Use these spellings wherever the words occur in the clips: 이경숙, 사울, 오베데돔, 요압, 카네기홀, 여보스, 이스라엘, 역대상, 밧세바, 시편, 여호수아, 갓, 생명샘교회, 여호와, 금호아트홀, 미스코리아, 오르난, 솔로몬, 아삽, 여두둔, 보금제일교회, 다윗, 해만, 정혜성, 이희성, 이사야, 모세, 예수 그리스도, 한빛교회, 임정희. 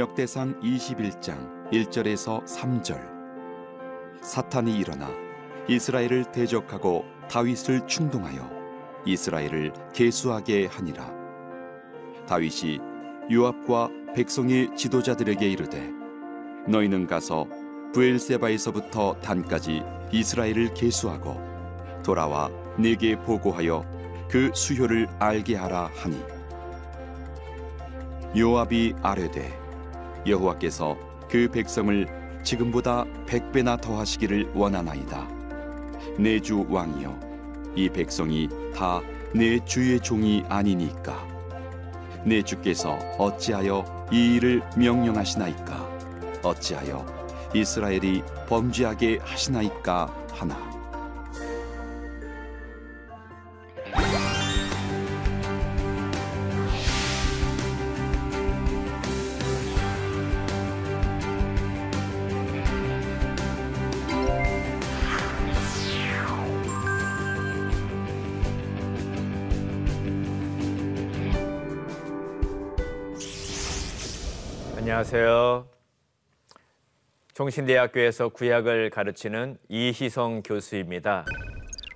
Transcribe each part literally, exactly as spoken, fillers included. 역대상 이십일 장 일 절에서 삼 절. 사탄이 일어나 이스라엘을 대적하고 다윗을 충동하여 이스라엘을 계수하게 하니라. 다윗이 요압과 백성의 지도자들에게 이르되, 너희는 가서 브엘세바에서부터 단까지 이스라엘을 계수하고 돌아와 내게 보고하여 그 수효를 알게 하라 하니, 요압이 아뢰되, 여호와께서 그 백성을 지금보다 백 배나 더하시기를 원하나이다. 내 주 왕이여, 이 백성이 다 내 주의 종이 아니니까 내 주께서 어찌하여 이 일을 명령하시나이까? 어찌하여 이스라엘이 범죄하게 하시나이까 하나. 안녕하세요. 종신대학교에서 구약을 가르치는 이희성 교수입니다.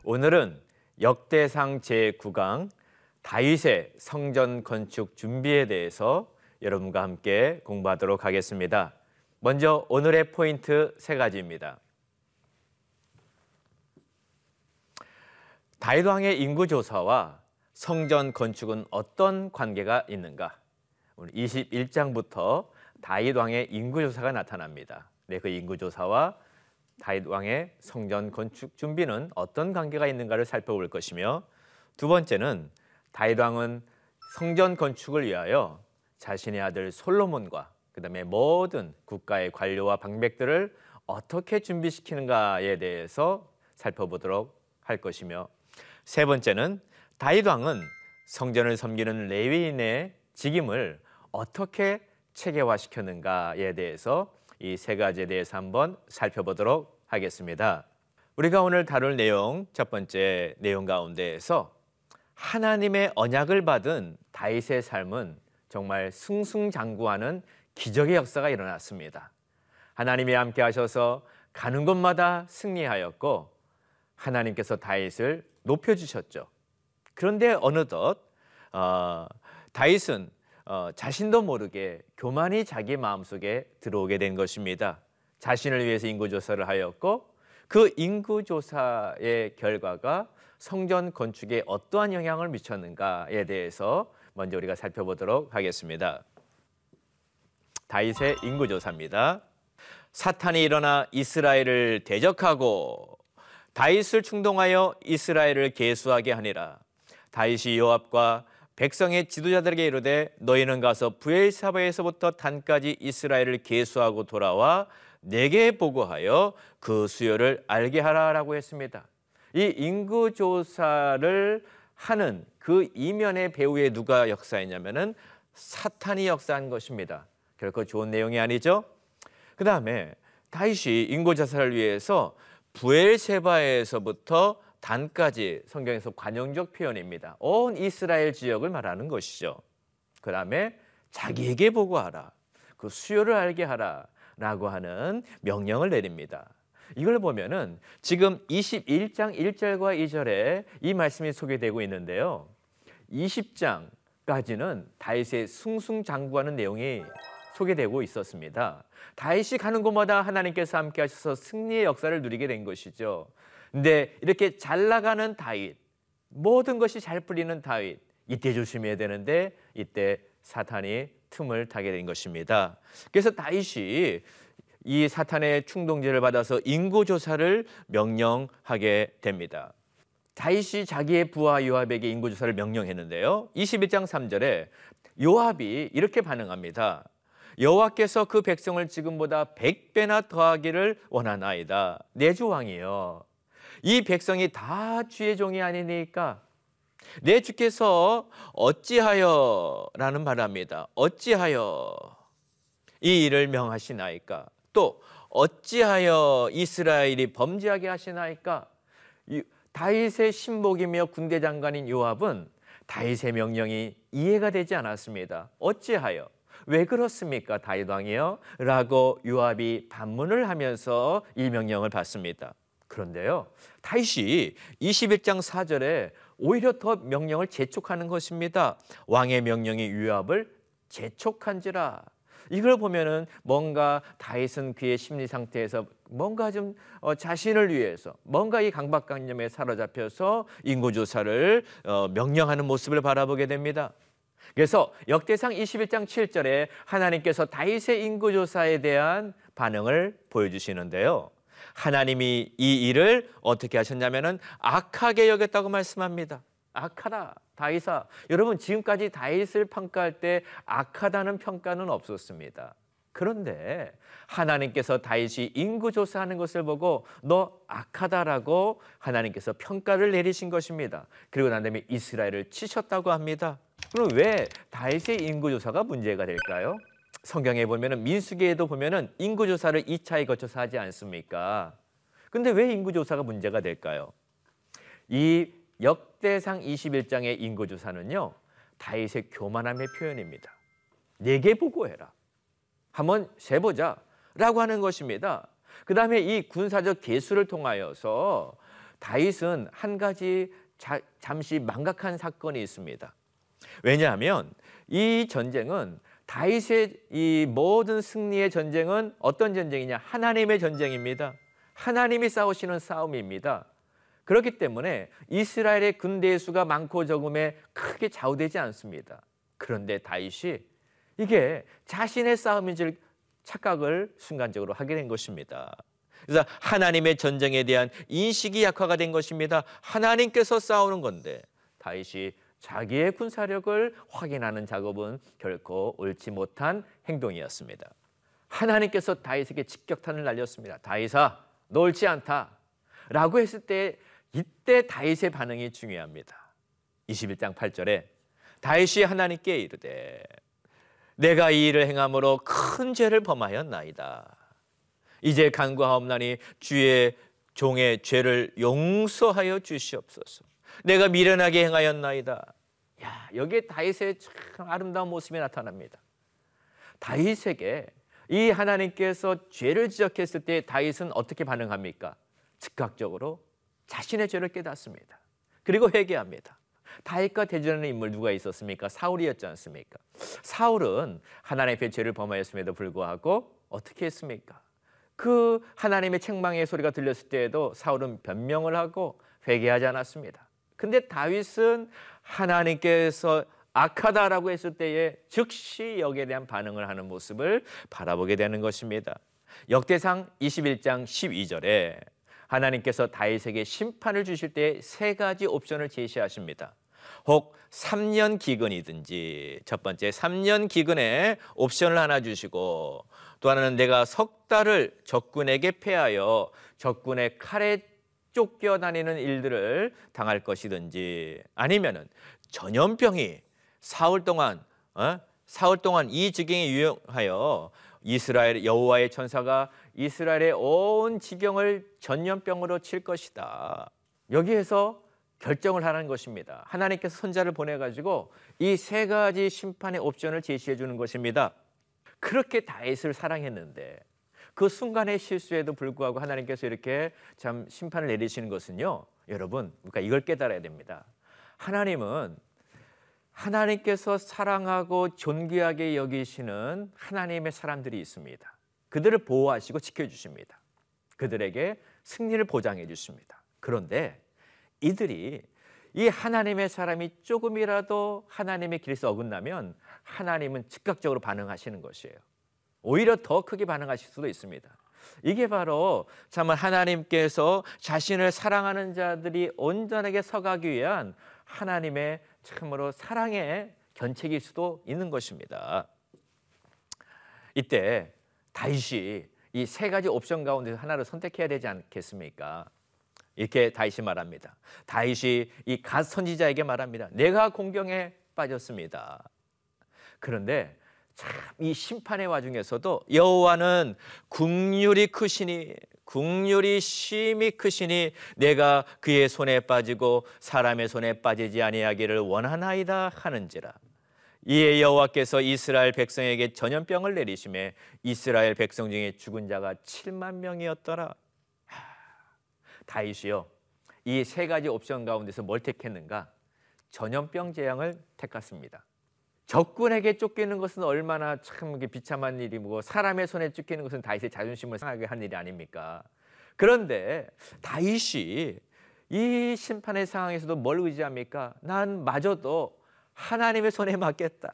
오늘은 역대상 제구 강 다윗의 성전 건축 준비에 대해서 여러분과 함께 공부하도록 하겠습니다. 먼저 오늘의 포인트 세 가지입니다. 다윗 왕의 인구 조사와 성전 건축은 어떤 관계가 있는가? 오늘 이십일 장부터 다윗 왕의 인구 조사가 나타납니다. 네, 그 인구 조사와 다윗 왕의 성전 건축 준비는 어떤 관계가 있는가를 살펴볼 것이며, 두 번째는 다윗 왕은 성전 건축을 위하여 자신의 아들 솔로몬과 그다음에 모든 국가의 관료와 방백들을 어떻게 준비시키는가에 대해서 살펴보도록 할 것이며, 세 번째는 다윗 왕은 성전을 섬기는 레위인의 직임을 어떻게 체계화시켰는가에 대해서 이 세 가지에 대해서 한번 살펴보도록 하겠습니다. 우리가 오늘 다룰 내용, 첫 번째 내용 가운데에서 하나님의 언약을 받은 다윗의 삶은 정말 승승장구하는 기적의 역사가 일어났습니다. 하나님이 함께 하셔서 가는 곳마다 승리하였고 하나님께서 다윗을 높여주셨죠. 그런데 어느덧 어, 다윗은 어, 자신도 모르게 교만이 자기 마음속에 들어오게 된 것입니다. 자신을 위해서 인구조사를 하였고 그 인구조사의 결과가 성전 건축에 어떠한 영향을 미쳤는가에 대해서 먼저 우리가 살펴보도록 하겠습니다. 다윗의 인구조사입니다. 사탄이 일어나 이스라엘을 대적하고 다윗을 충동하여 이스라엘을 계수하게 하니라. 다윗이 요압과 백성의 지도자들에게 이르되, 너희는 가서 브엘세바에서부터 단까지 이스라엘을 계수하고 돌아와 내게 보고하여 그 수요를 알게 하라라고 했습니다. 이 인구 조사를 하는 그 이면의 배후에 누가 역사했냐면은 사탄이 역사한 것입니다. 결코 좋은 내용이 아니죠. 그 다음에 다윗이 인구 조사를 위해서 브엘세바에서부터 단까지, 성경에서 관용적 표현입니다. 온 이스라엘 지역을 말하는 것이죠. 그 다음에 자기에게 보고하라, 그 수요를 알게 하라 라고 하는 명령을 내립니다. 이걸 보면은 지금 이십일 장 일 절과 이 절에 이 말씀이 소개되고 있는데요, 이십 장까지는 다윗의 승승장구하는 내용이 소개되고 있었습니다. 다윗이 가는 곳마다 하나님께서 함께 하셔서 승리의 역사를 누리게 된 것이죠. 근데 이렇게 잘 나가는 다윗, 모든 것이 잘 풀리는 다윗, 이때 조심해야 되는데 이때 사탄이 틈을 타게 된 것입니다. 그래서 다윗이 이 사탄의 충동제를 받아서 인구 조사를 명령하게 됩니다. 다윗이 자기의 부하 요압에게 인구 조사를 명령했는데요, 이십일 장 삼 절에 요압이 이렇게 반응합니다. 여호와께서 그 백성을 지금보다 백 배나 더하기를 원하나이다. 내 주 왕이여, 이 백성이 다 주의 종이 아니니까 내 주께서 어찌하여 라는 말합니다. 어찌하여 이 일을 명하시나이까? 또 어찌하여 이스라엘이 범죄하게 하시나이까? 다윗의 신복이며 군대 장관인 요압은 다윗의 명령이 이해가 되지 않았습니다. 어찌하여? 왜 그렇습니까, 다윗 왕이요? 라고 요압이 반문을 하면서 이 명령을 받습니다. 그런데요, 다윗이 이십일 장 사 절에 오히려 더 명령을 재촉하는 것입니다. 왕의 명령이 요압을 재촉한지라. 이걸 보면은 뭔가 다윗은 그의 심리 상태에서 뭔가 좀 자신을 위해서 뭔가 이 강박관념에 사로잡혀서 인구조사를 명령하는 모습을 바라보게 됩니다. 그래서 역대상 이십일 장 칠 절에 하나님께서 다윗의 인구조사에 대한 반응을 보여주시는데요, 하나님이 이 일을 어떻게 하셨냐면은 악하게 여겼다고 말씀합니다. 악하다, 다윗아. 여러분, 지금까지 다윗을 평가할 때 악하다는 평가는 없었습니다. 그런데 하나님께서 다윗이 인구조사하는 것을 보고 너 악하다라고 하나님께서 평가를 내리신 것입니다. 그리고 난 다음에 이스라엘을 치셨다고 합니다. 그럼 왜 다윗의 인구조사가 문제가 될까요? 성경에 보면은 민수기에도 보면은 인구조사를 이 차에 거쳐서 하지 않습니까? 근데 왜 인구조사가 문제가 될까요? 이 역대상 이십일 장의 인구조사는요, 다윗의 교만함의 표현입니다. 내게 보고해라, 한번 세보자 라고 하는 것입니다. 그 다음에 이 군사적 계수를 통하여서 다윗은 한 가지 자, 잠시 망각한 사건이 있습니다. 왜냐하면 이 전쟁은 다윗의 이 모든 승리의 전쟁은 어떤 전쟁이냐, 하나님의 전쟁입니다. 하나님이 싸우시는 싸움입니다. 그렇기 때문에 이스라엘의 군대의 수가 많고 적음에 크게 좌우되지 않습니다. 그런데 다윗이 이게 자신의 싸움인 줄 착각을 순간적으로 하게 된 것입니다. 그래서 하나님의 전쟁에 대한 인식이 약화가 된 것입니다. 하나님께서 싸우는 건데 다윗이 자기의 군사력을 확인하는 작업은 결코 옳지 못한 행동이었습니다. 하나님께서 다윗에게 직격탄을 날렸습니다. 다윗아, 너 옳지 않다 라고 했을 때, 이때 다윗의 반응이 중요합니다. 이십일 장 팔 절에 다윗이 하나님께 이르되 내가 이 일을 행함으로 큰 죄를 범하였나이다. 이제 간구하옵나니 주의 종의 죄를 용서하여 주시옵소서. 내가 미련하게 행하였나이다. 야, 여기에 다윗의 참 아름다운 모습이 나타납니다. 다윗에게 이 하나님께서 죄를 지적했을 때 다윗은 어떻게 반응합니까? 즉각적으로 자신의 죄를 깨닫습니다. 그리고 회개합니다. 다윗과 대전하는 인물 누가 있었습니까? 사울이었지 않습니까? 사울은 하나님의 죄를 범하였음에도 불구하고 어떻게 했습니까? 그 하나님의 책망의 소리가 들렸을 때에도 사울은 변명을 하고 회개하지 않았습니다. 근데 다윗은 하나님께서 악하다라고 했을 때에 즉시 여기에 대한 반응을 하는 모습을 바라보게 되는 것입니다. 역대상 이십일 장 십이 절에 하나님께서 다윗에게 심판을 주실 때 세 가지 옵션을 제시하십니다. 혹 삼 년 기근이든지, 첫 번째 삼 년 기근에 옵션을 하나 주시고, 또 하나는 내가 석 달을 적군에게 패하여 적군의 칼에 쫓겨다니는 일들을 당할 것이든지, 아니면은 전염병이 사흘 동안 어? 사흘 동안 이 지경에 유행하여 이스라엘 여호와의 천사가 이스라엘의 온 지경을 전염병으로 칠 것이다. 여기에서 결정을 하라는 것입니다. 하나님께서 선자를 보내가지고 이 세 가지 심판의 옵션을 제시해 주는 것입니다. 그렇게 다윗을 사랑했는데 그 순간의 실수에도 불구하고 하나님께서 이렇게 참 심판을 내리시는 것은요, 여러분, 그러니까 이걸 깨달아야 됩니다. 하나님은 하나님께서 사랑하고 존귀하게 여기시는 하나님의 사람들이 있습니다. 그들을 보호하시고 지켜주십니다. 그들에게 승리를 보장해 주십니다. 그런데 이들이 이 하나님의 사람이 조금이라도 하나님의 길에서 어긋나면 하나님은 즉각적으로 반응하시는 것이에요. 오히려 더 크게 반응하실 수도 있습니다. 이게 바로 참 하나님께서 자신을 사랑하는 자들이 온전하게 서가기 위한 하나님의 참으로 사랑의 견책일 수도 있는 것입니다. 이때 다윗이 이 세 가지 옵션 가운데서 하나를 선택해야 되지 않겠습니까? 이렇게 다윗이 말합니다. 다윗이 이 갓 선지자에게 말합니다. 내가 공경에 빠졌습니다. 그런데 참 이 심판의 와중에서도 여호와는 긍휼이 크시니 긍휼이 심히 크시니 내가 그의 손에 빠지고 사람의 손에 빠지지 아니하기를 원하나이다 하는지라. 이에 여호와께서 이스라엘 백성에게 전염병을 내리심에 이스라엘 백성 중에 죽은 자가 칠만 명이었더라. 다윗이요, 이 세 가지 옵션 가운데서 뭘 택했는가? 전염병 재앙을 택했습니다. 적군에게 쫓기는 것은 얼마나 참 비참한 일이고, 사람의 손에 쫓기는 것은 다윗의 자존심을 상하게 한 일이 아닙니까? 그런데 다윗이 이 심판의 상황에서도 뭘 의지합니까? 난 마저도 하나님의 손에 맡겠다.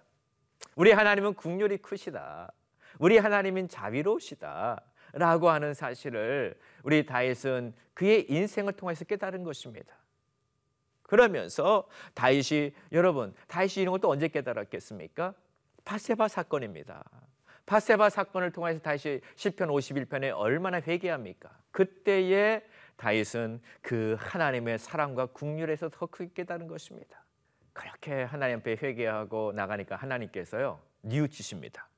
우리 하나님은 긍휼이 크시다. 우리 하나님은 자비로우시다. 라고 하는 사실을 우리 다윗은 그의 인생을 통해서 깨달은 것입니다. 그러면서 다윗이, 여러분, 다윗이 이런 것도 언제 깨달았겠습니까? 밧세바 사건입니다. 밧세바 사건을 통해서 다윗이 시편 오십일 편에 얼마나 회개합니까? 그때에 다윗은 그 하나님의 사랑과 긍휼에서 더 크게 깨달은 것입니다. 그렇게 하나님 앞에 회개하고 나가니까 하나님께서요, 뉘우치십니다.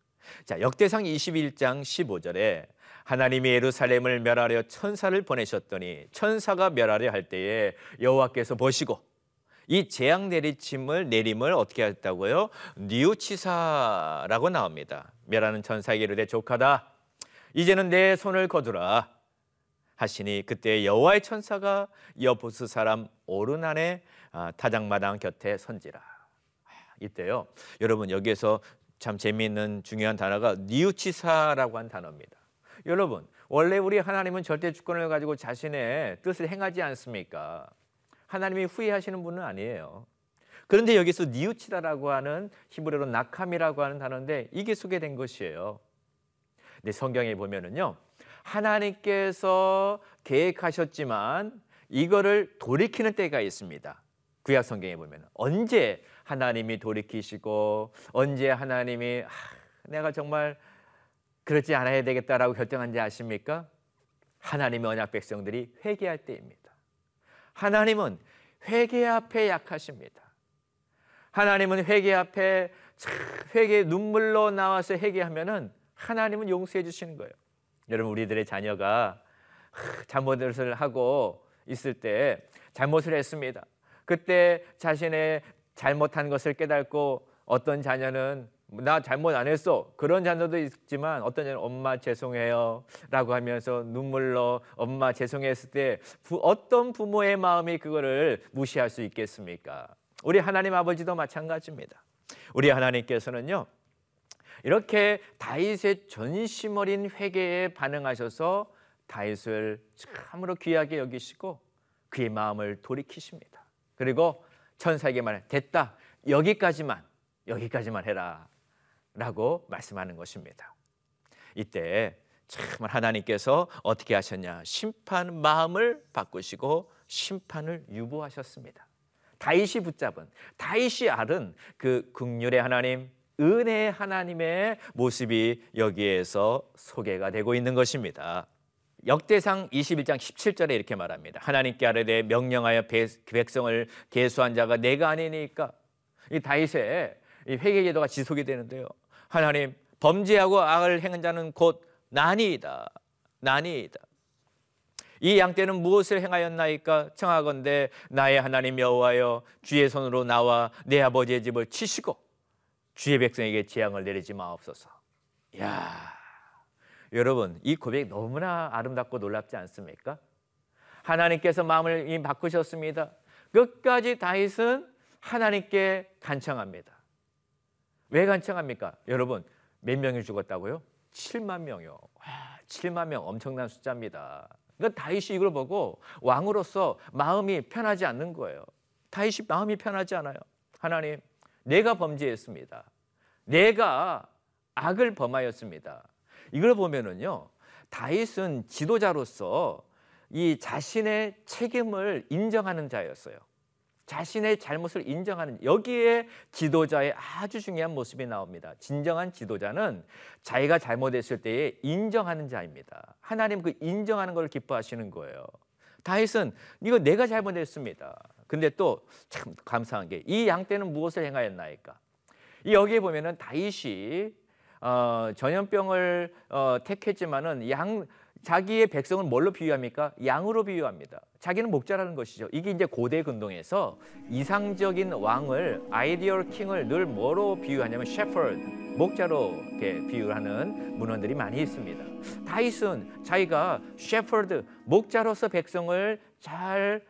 자, 역대상 이십일 장 십오 절에 하나님이 예루살렘을 멸하려 천사를 보내셨더니 천사가 멸하려 할 때에 여호와께서 보시고 이 재앙 내리침을 내림을 어떻게 하셨다고요? 뉘우치사라고 나옵니다. 멸하는 천사에게 이르되 족하다, 이제는 내 손을 거두라 하시니 그때 여호와의 천사가 여보스 사람 오르난의 타작마당 곁에 선지라. 이때요, 여러분, 여기에서 참 재미있는 중요한 단어가 뉘우치사라고 한 단어입니다. 여러분, 원래 우리 하나님은 절대 주권을 가지고 자신의 뜻을 행하지 않습니까? 하나님이 후회하시는 분은 아니에요. 그런데 여기서 뉘우치다라고 하는, 히브리어로 나캄이라고 하는 단어인데 이게 소개된 것이에요. 근데 성경에 보면은요, 하나님께서 계획하셨지만 이거를 돌이키는 때가 있습니다. 구약 성경에 보면 언제 하나님이 돌이키시고 언제 하나님이, 아, 내가 정말 그러지 않아야 되겠다라고 결정한지 아십니까? 하나님의 언약 백성들이 회개할 때입니다. 하나님은 회개 앞에 약하십니다. 하나님은 회개 앞에, 회개 눈물로 나와서 회개하면은 하나님은 용서해 주시는 거예요. 여러분, 우리들의 자녀가 잘못을 하고 있을 때, 잘못을 했습니다. 그때 자신의 잘못한 것을 깨닫고, 어떤 자녀는 나 잘못 안 했어, 그런 자녀도 있지만 어떤 자녀는 엄마 죄송해요 라고 하면서 눈물로 엄마 죄송했을 때 부, 어떤 부모의 마음이 그거를 무시할 수 있겠습니까? 우리 하나님 아버지도 마찬가지입니다. 우리 하나님께서는요, 이렇게 다윗의 전심 어린 회개에 반응하셔서 다윗을 참으로 귀하게 여기시고 그의 마음을 돌이키십니다. 그리고 천사에게 말해, 됐다, 여기까지만, 여기까지만 해라 라고 말씀하는 것입니다. 이때 참 하나님께서 어떻게 하셨냐? 심판 마음을 바꾸시고 심판을 유보하셨습니다. 다윗이 붙잡은, 다윗이 아는 그 긍휼의 하나님, 은혜의 하나님의 모습이 여기에서 소개가 되고 있는 것입니다. 역대상 이십일 장 십칠 절에 이렇게 말합니다. 하나님께 아뢰되 명령하여 백성을 계수한 자가 내가 아니니까. 이 다윗의 회개 제도가 지속이 되는데요, 하나님, 범죄하고 악을 행한 자는 곧 나니이다, 나니이다. 이 양떼는 무엇을 행하였나이까? 청하건대 나의 하나님 여호와여, 주의 손으로 나와 내 아버지의 집을 치시고 주의 백성에게 재앙을 내리지 마옵소서. 이야, 여러분, 이 고백이 너무나 아름답고 놀랍지 않습니까? 하나님께서 마음을 이미 바꾸셨습니다. 끝까지 다윗은 하나님께 간청합니다. 왜 간청합니까? 여러분, 몇 명이 죽었다고요? 칠만 명이요. 와, 칠만 명, 엄청난 숫자입니다. 그러니까 다윗이 이걸 보고 왕으로서 마음이 편하지 않는 거예요. 다윗이 마음이 편하지 않아요. 하나님, 내가 범죄했습니다. 내가 악을 범하였습니다. 이걸 보면은요, 다윗은 지도자로서 이 자신의 책임을 인정하는 자였어요. 자신의 잘못을 인정하는, 여기에 지도자의 아주 중요한 모습이 나옵니다. 진정한 지도자는 자기가 잘못했을 때에 인정하는 자입니다. 하나님 그 인정하는 걸 기뻐하시는 거예요. 다윗은 이거 내가 잘못했습니다. 근데 또 참 감사한 게, 이 양떼는 무엇을 행하였나이까? 이 여기에 보면은 다윗이 어, 전염병을 어, 택했지만은 양 자기의 백성을 뭘로 비유합니까? 양으로 비유합니다. 자기는 목자라는 것이죠. 이게 이제 고대 근동에서 이상적인 왕을, 아이디얼 킹을 늘 뭐로 비유하냐면 셰퍼드, 목자로 이렇게 비유하는 문헌들이 많이 있습니다. 다윗은 자기가 셰퍼드, 목자로서 백성을 잘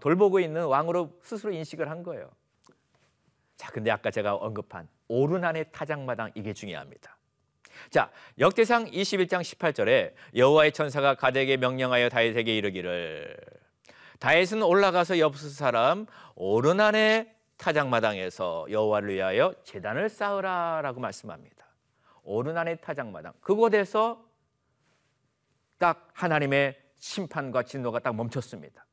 돌보고 있는 왕으로 스스로 인식을 한 거예요. 자, 근데 아까 제가 언급한 오른 한의 타작마당, 이게 중요합니다. 자, 역대상 이십일 장 십팔 절에 여호와의 천사가 갓에게 명령하여 다윗에게 이르기를, 다윗은 올라가서 여보스 사람 오르난의 타작마당에서 여호와를 위하여 제단을 쌓으라라고 말씀합니다. 오르난의 타작마당, 그곳에서 딱 하나님의 심판과 진노가 딱 멈췄습니다.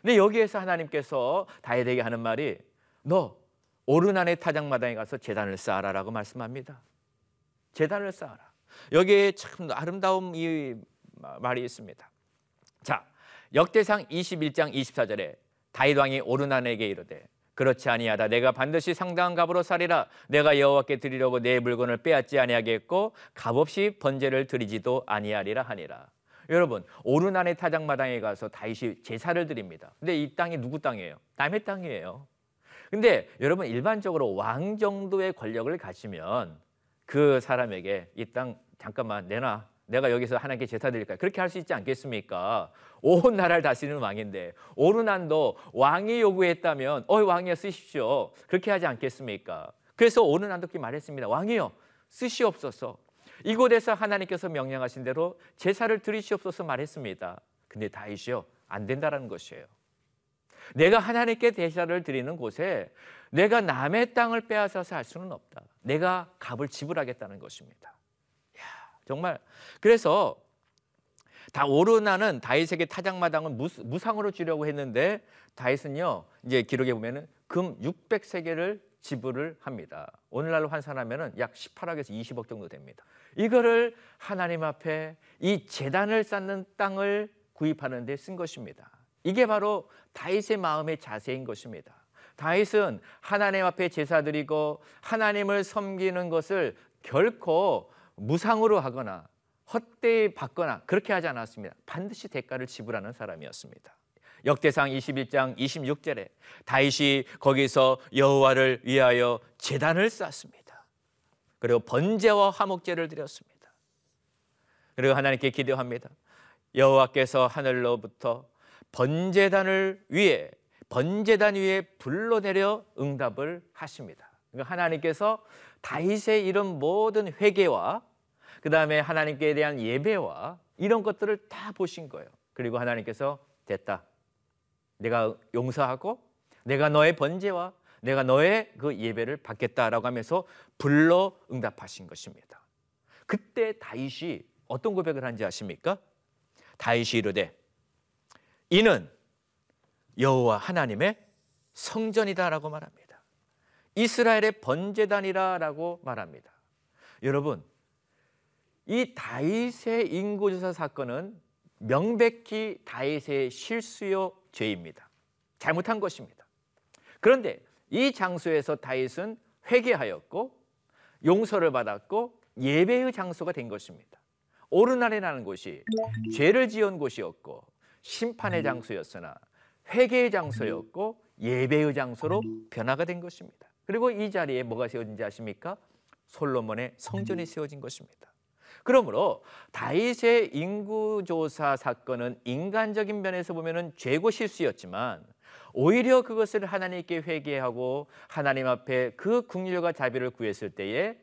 근데 여기에서 하나님께서 다윗에게 하는 말이, 너 오르난의 타작마당에 가서 제단을 쌓으라라고 말씀합니다. 제단을 쌓아라. 여기에 참 아름다운 이 말이 있습니다. 자, 역대상 이십일 장 이십사 절에 다윗 왕이 오르난에게 이르되, 그렇지 아니하다. 내가 반드시 상당한 값으로 사리라. 내가 여호와께 드리려고 내 물건을 빼앗지 아니하겠고 값없이 번제를 드리지도 아니하리라 하니라. 여러분, 오르난의 타작마당에 가서 다윗이 제사를 드립니다. 근데 이 땅이 누구 땅이에요? 남의 땅이에요. 근데 여러분, 일반적으로 왕 정도의 권력을 가지면 그 사람에게 이 땅 잠깐만 내놔, 내가 여기서 하나님께 제사 드릴까요? 그렇게 할 수 있지 않겠습니까? 온 나라를 다스리는 왕인데 오르난도 왕이 요구했다면 어이 왕이여 쓰십시오, 그렇게 하지 않겠습니까? 그래서 오르난도 그렇게 말했습니다. 왕이여 쓰시옵소서, 이곳에서 하나님께서 명령하신 대로 제사를 드리시옵소서 말했습니다. 근데 다윗이요, 안 된다라는 것이에요. 내가 하나님께 제사를 드리는 곳에 내가 남의 땅을 빼앗아서 할 수는 없다. 내가 값을 지불하겠다는 것입니다. 이야, 정말. 그래서 다 오르나는 다윗에게 타작마당은 무상으로 주려고 했는데 다윗은요, 이제 기록에 보면은 금 육백 세겔를 지불을 합니다. 오늘날로 환산하면은 약 십팔억에서 이십억 정도 됩니다. 이거를 하나님 앞에 이 제단을 쌓는 땅을 구입하는 데 쓴 것입니다. 이게 바로 다윗의 마음의 자세인 것입니다. 다윗은 하나님 앞에 제사드리고 하나님을 섬기는 것을 결코 무상으로 하거나 헛되이 받거나 그렇게 하지 않았습니다. 반드시 대가를 지불하는 사람이었습니다. 역대상 이십일 장 이십육 절에 다윗이 거기서 여호와를 위하여 제단을 쌓습니다. 그리고 번제와 화목제를 드렸습니다. 그리고 하나님께 기도합니다. 여호와께서 하늘로부터 번제단을 위해 번제단 위에 불로 내려 응답을 하십니다. 그러니까 하나님께서 다윗의 이런 모든 회개와 그 다음에 하나님께 대한 예배와 이런 것들을 다 보신 거예요. 그리고 하나님께서 됐다, 내가 용서하고 내가 너의 번제와 내가 너의 그 예배를 받겠다라고 하면서 불로 응답하신 것입니다. 그때 다윗이 어떤 고백을 한지 아십니까? 다윗이 이르되, 이는 여호와 하나님의 성전이다라고 말합니다. 이스라엘의 번제단이라라고 말합니다. 여러분, 이 다윗의 인구조사 사건은 명백히 다윗의 실수요 죄입니다. 잘못한 것입니다. 그런데 이 장소에서 다윗은 회개하였고 용서를 받았고 예배의 장소가 된 것입니다. 오르난이라는 곳이 죄를 지은 곳이었고 심판의 장소였으나 회개의 장소였고 예배의 장소로 변화가 된 것입니다. 그리고 이 자리에 뭐가 세워진지 아십니까? 솔로몬의 성전이 세워진 것입니다. 그러므로 다윗의 인구조사 사건은 인간적인 면에서 보면 죄고 실수였지만 오히려 그것을 하나님께 회개하고 하나님 앞에 그 긍휼과 자비를 구했을 때에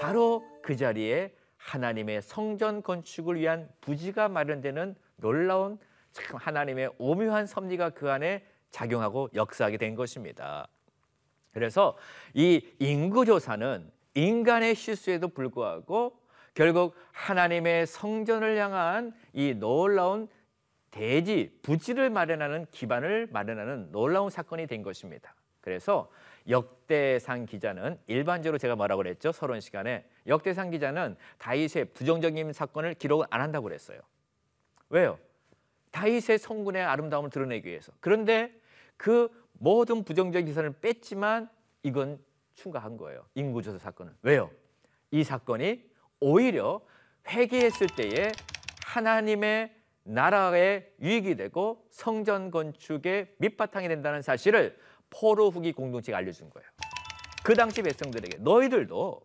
바로 그 자리에 하나님의 성전 건축을 위한 부지가 마련되는 놀라운 참 하나님의 오묘한 섭리가 그 안에 작용하고 역사하게 된 것입니다. 그래서 이 인구조사는 인간의 실수에도 불구하고 결국 하나님의 성전을 향한 이 놀라운 대지, 부지를 마련하는 기반을 마련하는 놀라운 사건이 된 것입니다. 그래서 역대상 기자는 일반적으로 제가 뭐라고 그랬죠? 서론 시간에 역대상 기자는 다윗의 부정적인 사건을 기록을 안 한다고 그랬어요. 왜요? 다윗의 성군의 아름다움을 드러내기 위해서. 그런데 그 모든 부정적인 기사를 뺐지만 이건 충가한 거예요, 인구조사 사건은. 왜요? 이 사건이 오히려 회개했을 때에 하나님의 나라의 유익이 되고 성전 건축의 밑바탕이 된다는 사실을 포로 후기 공동체가 알려준 거예요. 그 당시 백성들에게 너희들도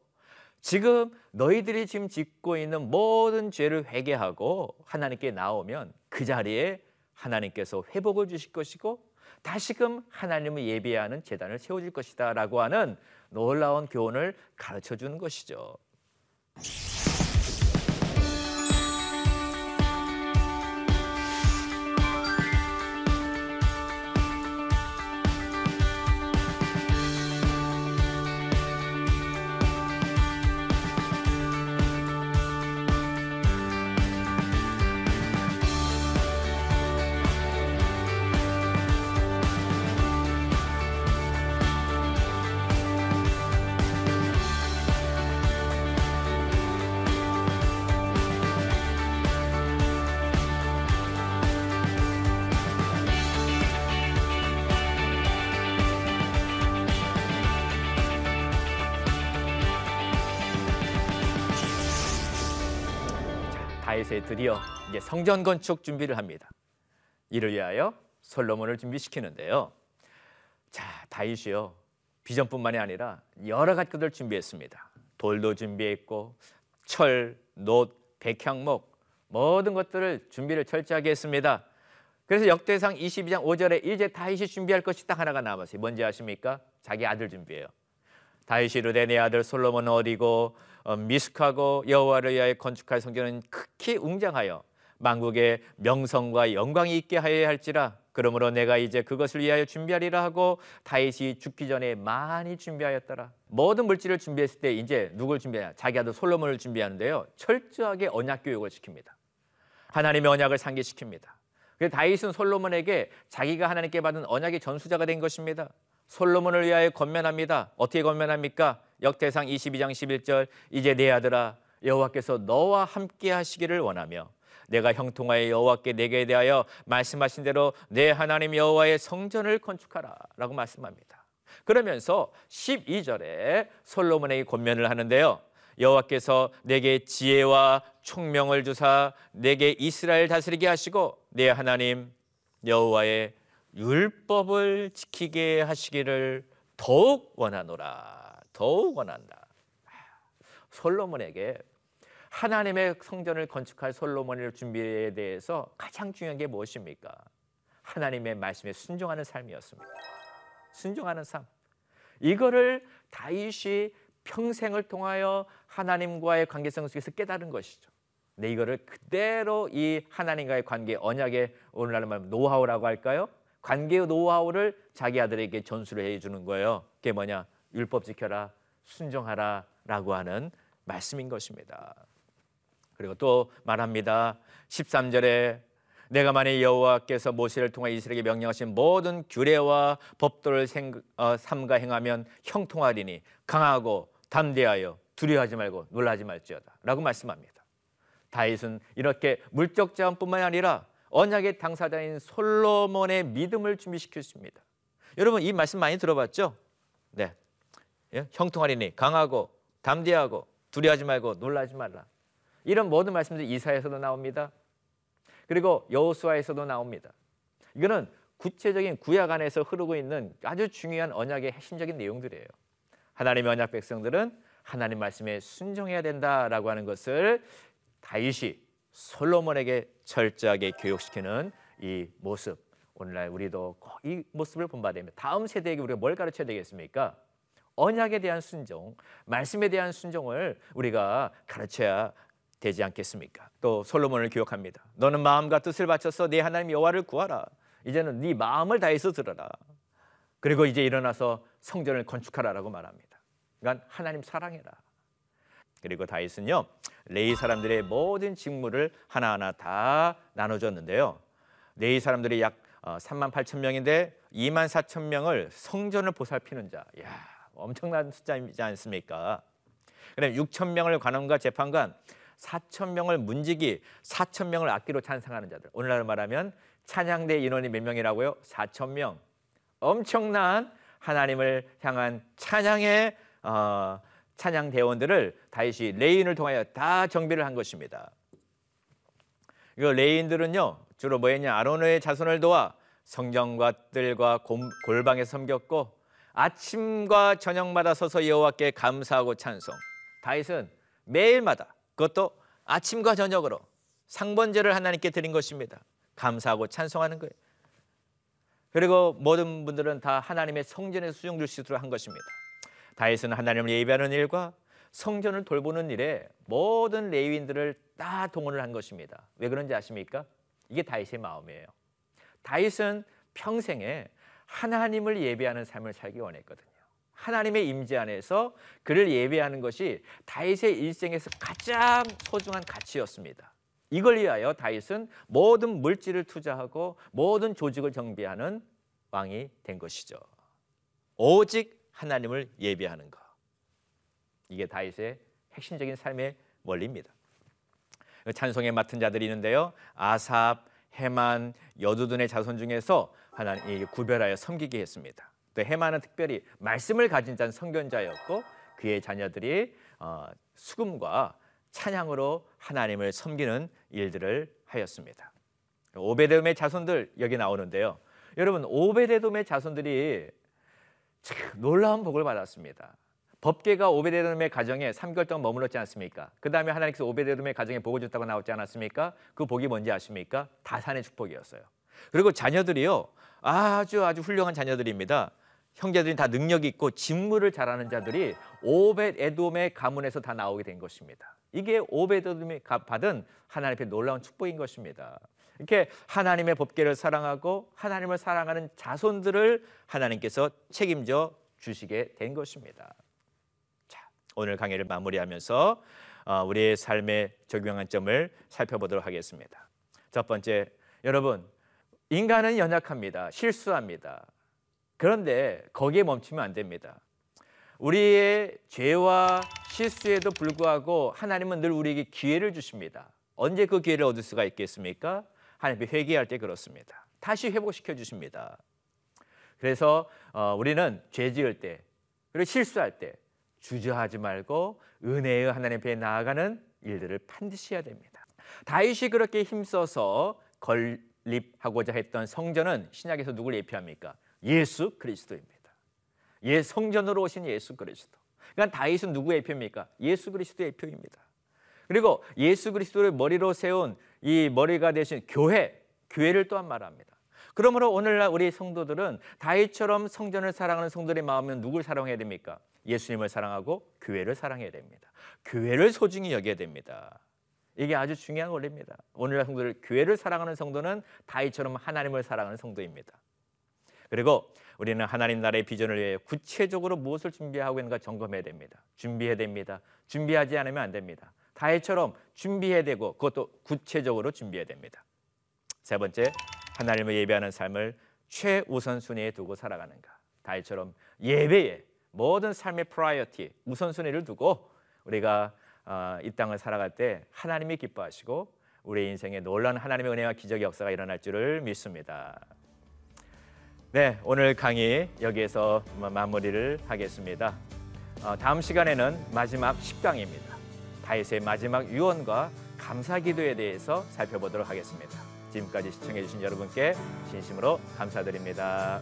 지금 너희들이 지금 짓고 있는 모든 죄를 회개하고 하나님께 나오면 그 자리에 하나님께서 회복을 주실 것이고 다시금 하나님을 예배하는 제단을 세워줄 것이다 라고 하는 놀라운 교훈을 가르쳐주는 것이죠. 다윗이 드디어 이제 성전 건축 준비를 합니다. 이를 위하여 솔로몬을 준비시키는데요. 자, 다윗이요, 비전뿐만이 아니라 여러 가지 것들을 준비했습니다. 돌도 준비했고 철, 놋, 백향목 모든 것들을 준비를 철저하게 했습니다. 그래서 역대상 이십이 장 오 절에 이제 다윗이 준비할 것이 딱 하나가 남았어요. 뭔지 아십니까? 자기 아들 준비예요. 다윗이 이르되 내 아들 솔로몬은 어리고 미숙하고 여호와를 위하여 건축할 성전은 극히 웅장하여 만국의 명성과 영광이 있게 하여야 할지라. 그러므로 내가 이제 그것을 위하여 준비하리라 하고 다윗이 죽기 전에 많이 준비하였더라. 모든 물질을 준비했을 때 이제 누굴 준비하냐? 자기 아들 솔로몬을 준비하는데요, 철저하게 언약 교육을 시킵니다. 하나님의 언약을 상기시킵니다. 그래서 다윗은 솔로몬에게 자기가 하나님께 받은 언약의 전수자가 된 것입니다. 솔로몬을 위하여 권면합니다. 어떻게 권면합니까? 역대상 이십이 장 십일 절 이제 내 아들아 여호와께서 너와 함께 하시기를 원하며 내가 형통하여 여호와께 내게 대하여 말씀하신 대로 내 하나님 여호와의 성전을 건축하라 라고 말씀합니다. 그러면서 십이 절에 솔로몬에게 권면을 하는데요, 여호와께서 내게 지혜와 총명을 주사 내게 이스라엘 다스리게 하시고 내 하나님 여호와의 율법을 지키게 하시기를 더욱 원하노라. 더욱 원한다. 솔로몬에게 하나님의 성전을 건축할 솔로몬의 준비에 대해서 가장 중요한 게 무엇입니까? 하나님의 말씀에 순종하는 삶이었습니다. 순종하는 삶. 이거를 다윗이 평생을 통하여 하나님과의 관계성 속에서 깨달은 것이죠. 근데 이거를 그대로 이 하나님과의 관계, 언약의 오늘날 말하면 노하우라고 할까요? 관계의 노하우를 자기 아들에게 전수를 해주는 거예요. 그게 뭐냐? 율법 지켜라, 순종하라 라고 하는 말씀인 것입니다. 그리고 또 말합니다. 십삼 절에 내가 만일 여호와께서 모세를 통해 이스라엘에게 명령하신 모든 규례와 법도를 생, 어, 삼가 행하면 형통하리니 강하고 담대하여 두려워하지 말고 놀라지 말지어다 라고 말씀합니다. 다윗은 이렇게 물적 자원뿐만 아니라 언약의 당사자인 솔로몬의 믿음을 준비시켰습니다. 여러분 이 말씀 많이 들어봤죠? 네, 예? 형통하리니 강하고 담대하고 두려워하지 말고 놀라지 말라. 이런 모든 말씀들이 이사야에서도 나옵니다. 그리고 여호수아에서도 나옵니다. 이거는 구체적인 구약 안에서 흐르고 있는 아주 중요한 언약의 핵심적인 내용들이에요. 하나님의 언약 백성들은 하나님 말씀에 순종해야 된다라고 하는 것을 다윗이 솔로몬에게 철저하게 교육시키는 이 모습, 오늘날 우리도 이 모습을 본받으면 다음 세대에게 우리가 뭘 가르쳐야 되겠습니까? 언약에 대한 순종, 말씀에 대한 순종을 우리가 가르쳐야 되지 않겠습니까? 또 솔로몬을 기억합니다. 너는 마음과 뜻을 바쳐서 네 하나님 여호와를 구하라. 이제는 네 마음을 다해서 들어라. 그리고 이제 일어나서 성전을 건축하라라고 말합니다. 그러니까 하나님 사랑해라. 그리고 다윗은요, 레위 사람들의 모든 직무를 하나하나 다 나눠줬는데요, 레위 사람들이 약 삼만 팔천 명인데 이만 사천 명을 성전을 보살피는 자, 이야, 엄청난 숫자이지 않습니까? 그럼 육천 명을 관원과 재판관, 사천 명을 문지기, 사천 명을 악기로 찬상하는 자들, 오늘날 말하면 찬양대 인원이 몇 명이라고요? 사천 명. 엄청난 하나님을 향한 찬양의 어, 찬양 대원들을 다윗이 레인을 통하여 다 정비를 한 것입니다. 이거 레위인들은요 주로 뭐 했냐, 아론의 자손을 도와 성전과들과 골방에 섬겼고 아침과 저녁마다 서서 여호와께 감사하고 찬송. 다윗은 매일마다, 그것도 아침과 저녁으로 상번제를 하나님께 드린 것입니다. 감사하고 찬송하는 거예요. 그리고 모든 분들은 다 하나님의 성전에 수종될 수 있도록 한 것입니다. 다윗은 하나님을 예배하는 일과 성전을 돌보는 일에 모든 레위인들을 다 동원을 한 것입니다. 왜 그런지 아십니까? 이게 다윗의 마음이에요. 다윗은 평생에 하나님을 예배하는 삶을 살기 원했거든요. 하나님의 임재 안에서 그를 예배하는 것이 다윗의 일생에서 가장 소중한 가치였습니다. 이걸 위하여 다윗은 모든 물질을 투자하고 모든 조직을 정비하는 왕이 된 것이죠. 오직 하나님을 예배하는 것, 이게 다윗의 핵심적인 삶의 원리입니다. 찬송에 맡은 자들이 있는데요, 아삽, 해만, 여두둔의 자손 중에서 하나님이 구별하여 섬기게 했습니다. 또 해만은 특별히 말씀을 가진 자는 선견자였고 그의 자녀들이 수금과 찬양으로 하나님을 섬기는 일들을 하였습니다. 오베데돔의 자손들 여기 나오는데요, 여러분 오베데돔의 자손들이 참 놀라운 복을 받았습니다. 법궤가 오베데돔의 가정에 삼 개월 동안 머물렀지 않습니까? 그 다음에 하나님께서 오베데돔의 가정에 복을 줬다고 나오지 않았습니까? 그 복이 뭔지 아십니까? 다산의 축복이었어요. 그리고 자녀들이요, 아주 아주 훌륭한 자녀들입니다. 형제들이 다 능력이 있고 직무를 잘하는 자들이 오베데돔의 가문에서 다 나오게 된 것입니다. 이게 오베데돔이 받은 하나님의 놀라운 축복인 것입니다. 이렇게 하나님의 법궤를 사랑하고 하나님을 사랑하는 자손들을 하나님께서 책임져 주시게 된 것입니다. 오늘 강의를 마무리하면서 우리의 삶에 적용한 점을 살펴보도록 하겠습니다. 첫 번째, 여러분 인간은 연약합니다. 실수합니다. 그런데 거기에 멈추면 안 됩니다. 우리의 죄와 실수에도 불구하고 하나님은 늘 우리에게 기회를 주십니다. 언제 그 기회를 얻을 수가 있겠습니까? 하나님이 회개할 때 그렇습니다. 다시 회복시켜 주십니다. 그래서 우리는 죄 지을 때 그리고 실수할 때 주저하지 말고 은혜의 하나님 앞에 나아가는 일들을 반드시 해야 됩니다. 다윗이 그렇게 힘써서 건립하고자 했던 성전은 신약에서 누굴 예표합니까? 예수 그리스도입니다. 예, 성전으로 오신 예수 그리스도. 그러니까 다윗은 누구의 예표입니까? 예수 그리스도의 예표입니다. 그리고 예수 그리스도를 머리로 세운 이 머리가 되신 교회, 교회를 또한 말합니다. 그러므로 오늘날 우리 성도들은 다윗처럼 성전을 사랑하는 성도들의 마음은 누굴 사랑해야 됩니까? 예수님을 사랑하고 교회를 사랑해야 됩니다. 교회를 소중히 여겨야 됩니다. 이게 아주 중요한 원리입니다. 오늘날 성도들, 교회를 사랑하는 성도는 다윗처럼 하나님을 사랑하는 성도입니다. 그리고 우리는 하나님 나라의 비전을 위해 구체적으로 무엇을 준비하고 있는가 점검해야 됩니다. 준비해야 됩니다. 준비하지 않으면 안 됩니다. 다윗처럼 준비해야 되고 그것도 구체적으로 준비해야 됩니다. 세 번째, 하나님을 예배하는 삶을 최우선순위에 두고 살아가는가. 다윗처럼 예배에 모든 삶의 프라이어티, 우선순위를 두고 우리가 이 땅을 살아갈 때 하나님이 기뻐하시고 우리의 인생에 놀라운 하나님의 은혜와 기적의 역사가 일어날 줄을 믿습니다. 네, 오늘 강의 여기에서 마무리를 하겠습니다. 다음 시간에는 마지막 십 강입니다. 다윗의 마지막 유언과 감사기도에 대해서 살펴보도록 하겠습니다. 지금까지 시청해주신 여러분께 진심으로 감사드립니다.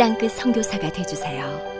땅끝 선교사가 되어주세요.